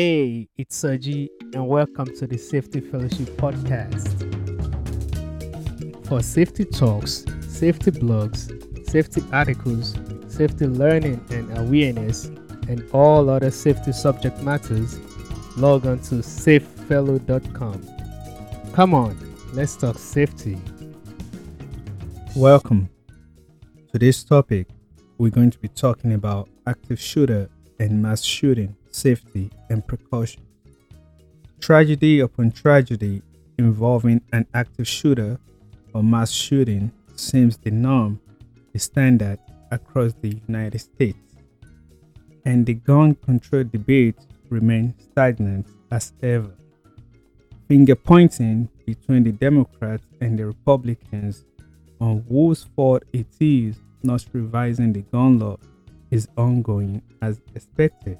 Hey, it's Saji, and welcome to the Safety Fellowship Podcast. For safety talks, safety blogs, safety articles, safety learning and awareness, and all other safety subject matters, log on to safefellow.com. Come on, let's talk safety. Welcome. Today's topic, we're going to be talking about active shooter and mass shooting, safety and precaution. Tragedy upon tragedy involving an active shooter or mass shooting seems the norm, the standard across the United States, and the gun control debate remains stagnant as ever. Finger pointing between the Democrats and the Republicans on whose fault it is not revising the gun law is ongoing as expected.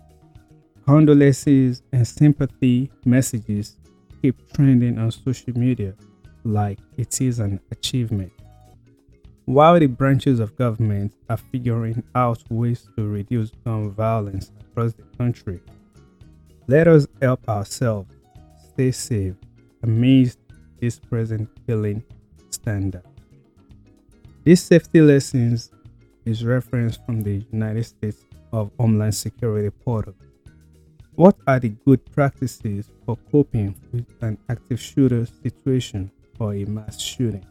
Condolences and sympathy messages keep trending on social media like it is an achievement. While the branches of government are figuring out ways to reduce gun violence across the country, let us help ourselves stay safe amidst this present killing standard. These safety lessons is referenced from the United States of Homeland Security portal. What are the good practices for coping with an active shooter situation or a mass shooting?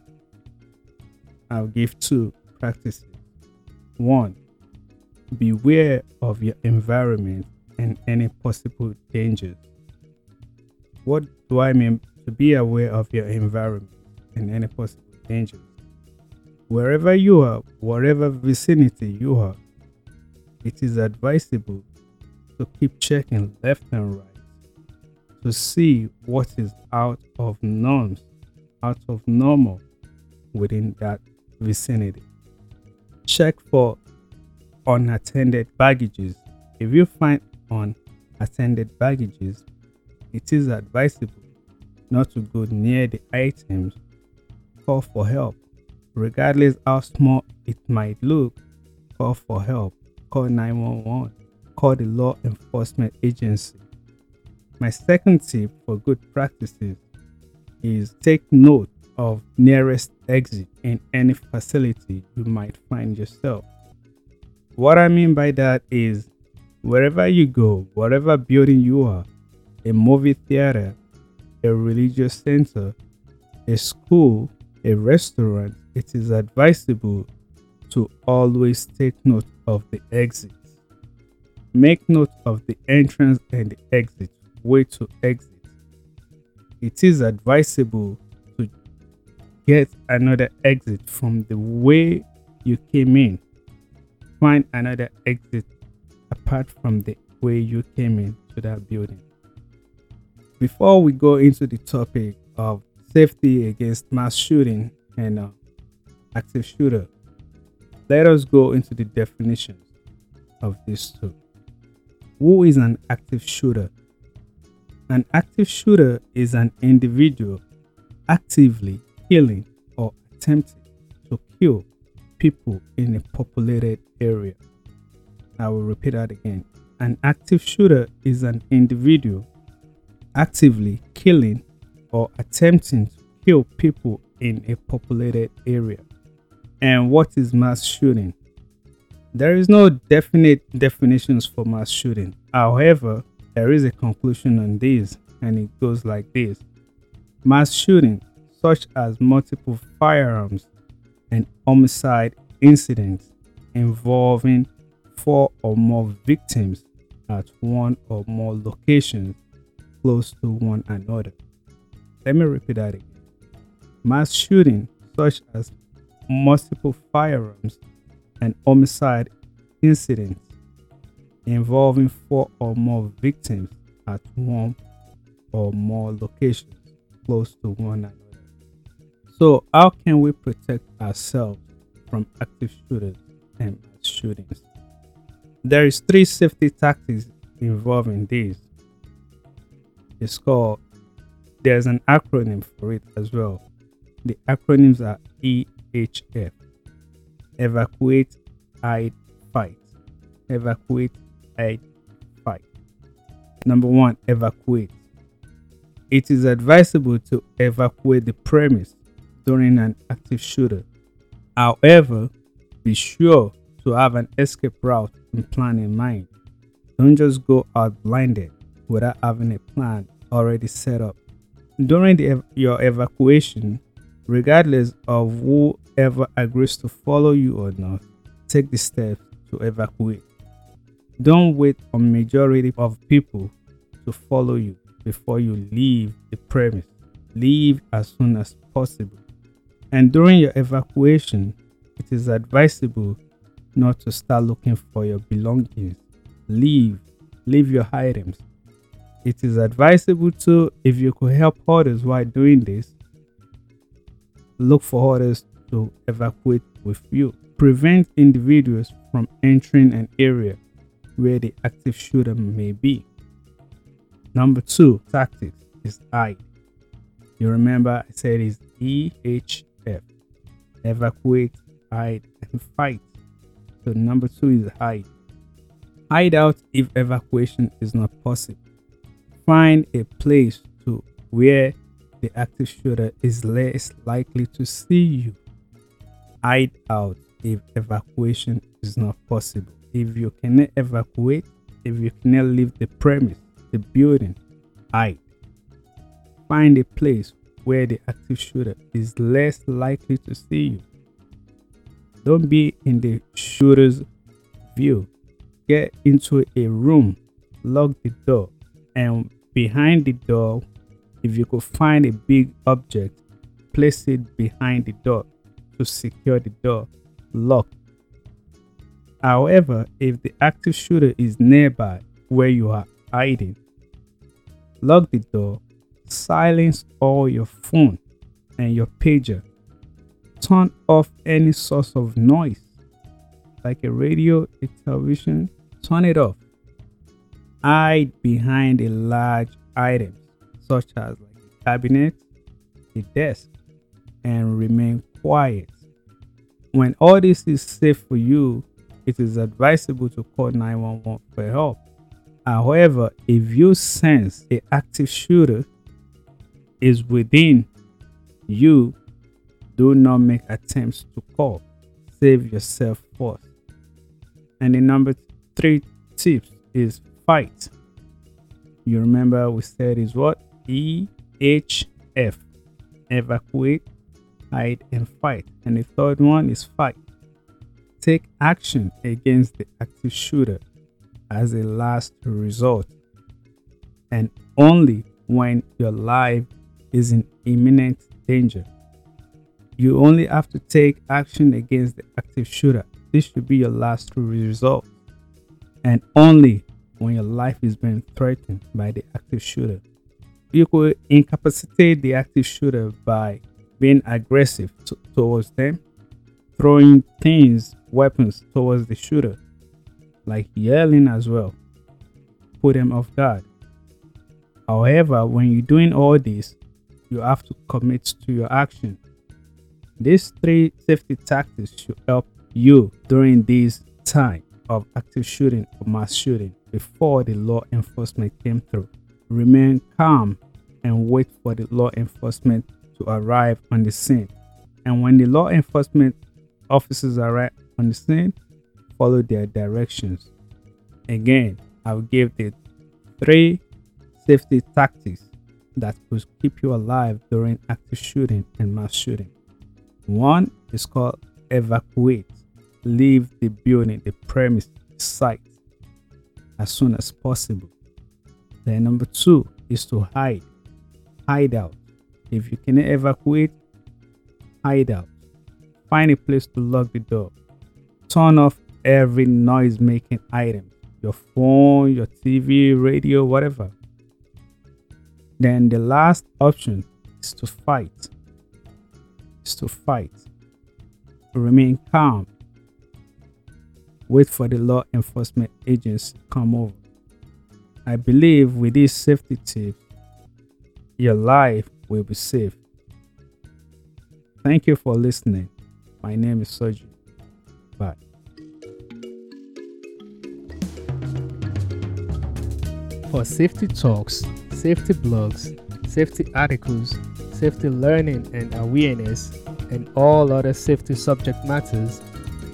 I'll give two practices. 1. Beware of your environment and any possible dangers. What do I mean to be aware of your environment and any possible dangers? Wherever you are, whatever vicinity you are, it is advisable to keep checking left and right to see what is out of normal within that vicinity. Check for unattended baggages. If you find unattended baggages, it is advisable not to go near the items. Call for help. Regardless how small it might look, call for help. Call 911. Call the law enforcement agency. My second tip for good practices is take note of nearest exit in any facility you might find yourself. What I mean by that is wherever you go, whatever building you are, a movie theater, a religious center, a school, a restaurant, it is advisable to always take note of the exit. Make note of the entrance and the exit, way to exit. It is advisable to get another exit from the way you came in. Find another exit apart from the way you came in to that building. Before we go into the topic of safety against mass shooting and active shooter, let us go into the definitions of these two. Who is an active shooter? An active shooter is an individual actively killing or attempting to kill people in a populated area. I will repeat that again. An active shooter is an individual actively killing or attempting to kill people in a populated area. And what is mass shooting? There is no definite definitions for mass shooting. However, there is a conclusion on this, and it goes like this. Mass shooting, such as multiple firearms and homicide incidents involving 4 or more victims at one or more locations close to one another. Let me repeat that again. Mass shooting, such as multiple firearms and homicide incidents involving 4 or more victims at one or more locations close to one another. So how can we protect ourselves from active shooters and shootings? There is 3 safety tactics involving these. It's called, there's an acronym for it as well. The acronyms are EHF. Evacuate, hide, fight. Evacuate, hide, fight. Number one, evacuate. It is advisable to evacuate the premise during an active shooter. However, be sure to have an escape route and plan in mind. Don't just go out blinded without having a plan already set up. During your evacuation, regardless of whoever agrees to follow you or not, take the steps to evacuate. Don't wait for majority of people to follow you before you leave the premise. Leave as soon as possible. And during your evacuation, it is advisable not to start looking for your belongings. Leave your items. It is advisable to, if you could help others while doing this, look for others to evacuate with you. Prevent individuals from entering an area where the active shooter may be. Number two, tactics is hide. You remember I said it's EHF. Evacuate, hide, and fight. So number two is hide. Hide out if evacuation is not possible. Find a place to where the active shooter is less likely to see you. Hide out if evacuation is not possible. If you cannot evacuate, if you cannot leave the premise, the building, hide. Find a place where the active shooter is less likely to see you. Don't be in the shooter's view. Get into a room, lock the door, and behind the door, if you could find a big object, place it behind the door to secure the door locked. However, if the active shooter is nearby where you are hiding, lock the door, silence all your phone and your pager, turn off any source of noise, like a radio, a television, turn it off. Hide behind a large item, such as a cabinet, a desk, and remain quiet. When all this is safe for you, it is advisable to call 911 for help. However, if you sense an active shooter is within you, do not make attempts to call. Save yourself first. And the number three tips is fight. You remember we said is what? EHF. Evacuate, hide, and fight. And the third one is fight. Take action against the active shooter as a last resort, and only when your life is in imminent danger. You only have to take action against the active shooter. This should be your last resort, and only when your life is being threatened by the active shooter. You could incapacitate the active shooter by being aggressive towards them, throwing things, weapons towards the shooter, like yelling as well. Put them off guard. However, when you're doing all this, you have to commit to your action. These three safety tactics should help you during this time of active shooting or mass shooting before the law enforcement came through. Remain calm and wait for the law enforcement to arrive on the scene. And when the law enforcement officers arrive on the scene, follow their directions. Again, I'll give the three safety tactics that could keep you alive during active shooting and mass shooting. One is called evacuate. Leave the building, the premise, the site as soon as possible. Then number two is to hide. Hide out. If you cannot evacuate, hide out. Find a place to lock the door. Turn off every noise-making item. Your phone, your TV, radio, whatever. Then the last option is to fight. Remain calm. Wait for the law enforcement agents to come over. I believe with these safety tips, your life will be safe. Thank you for listening. My name is Saji. Bye. for safety talks, safety blogs, safety articles, safety learning and awareness, and all other safety subject matters,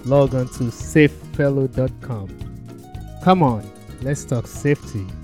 log on to safefellow.com. Come on, let's talk safety.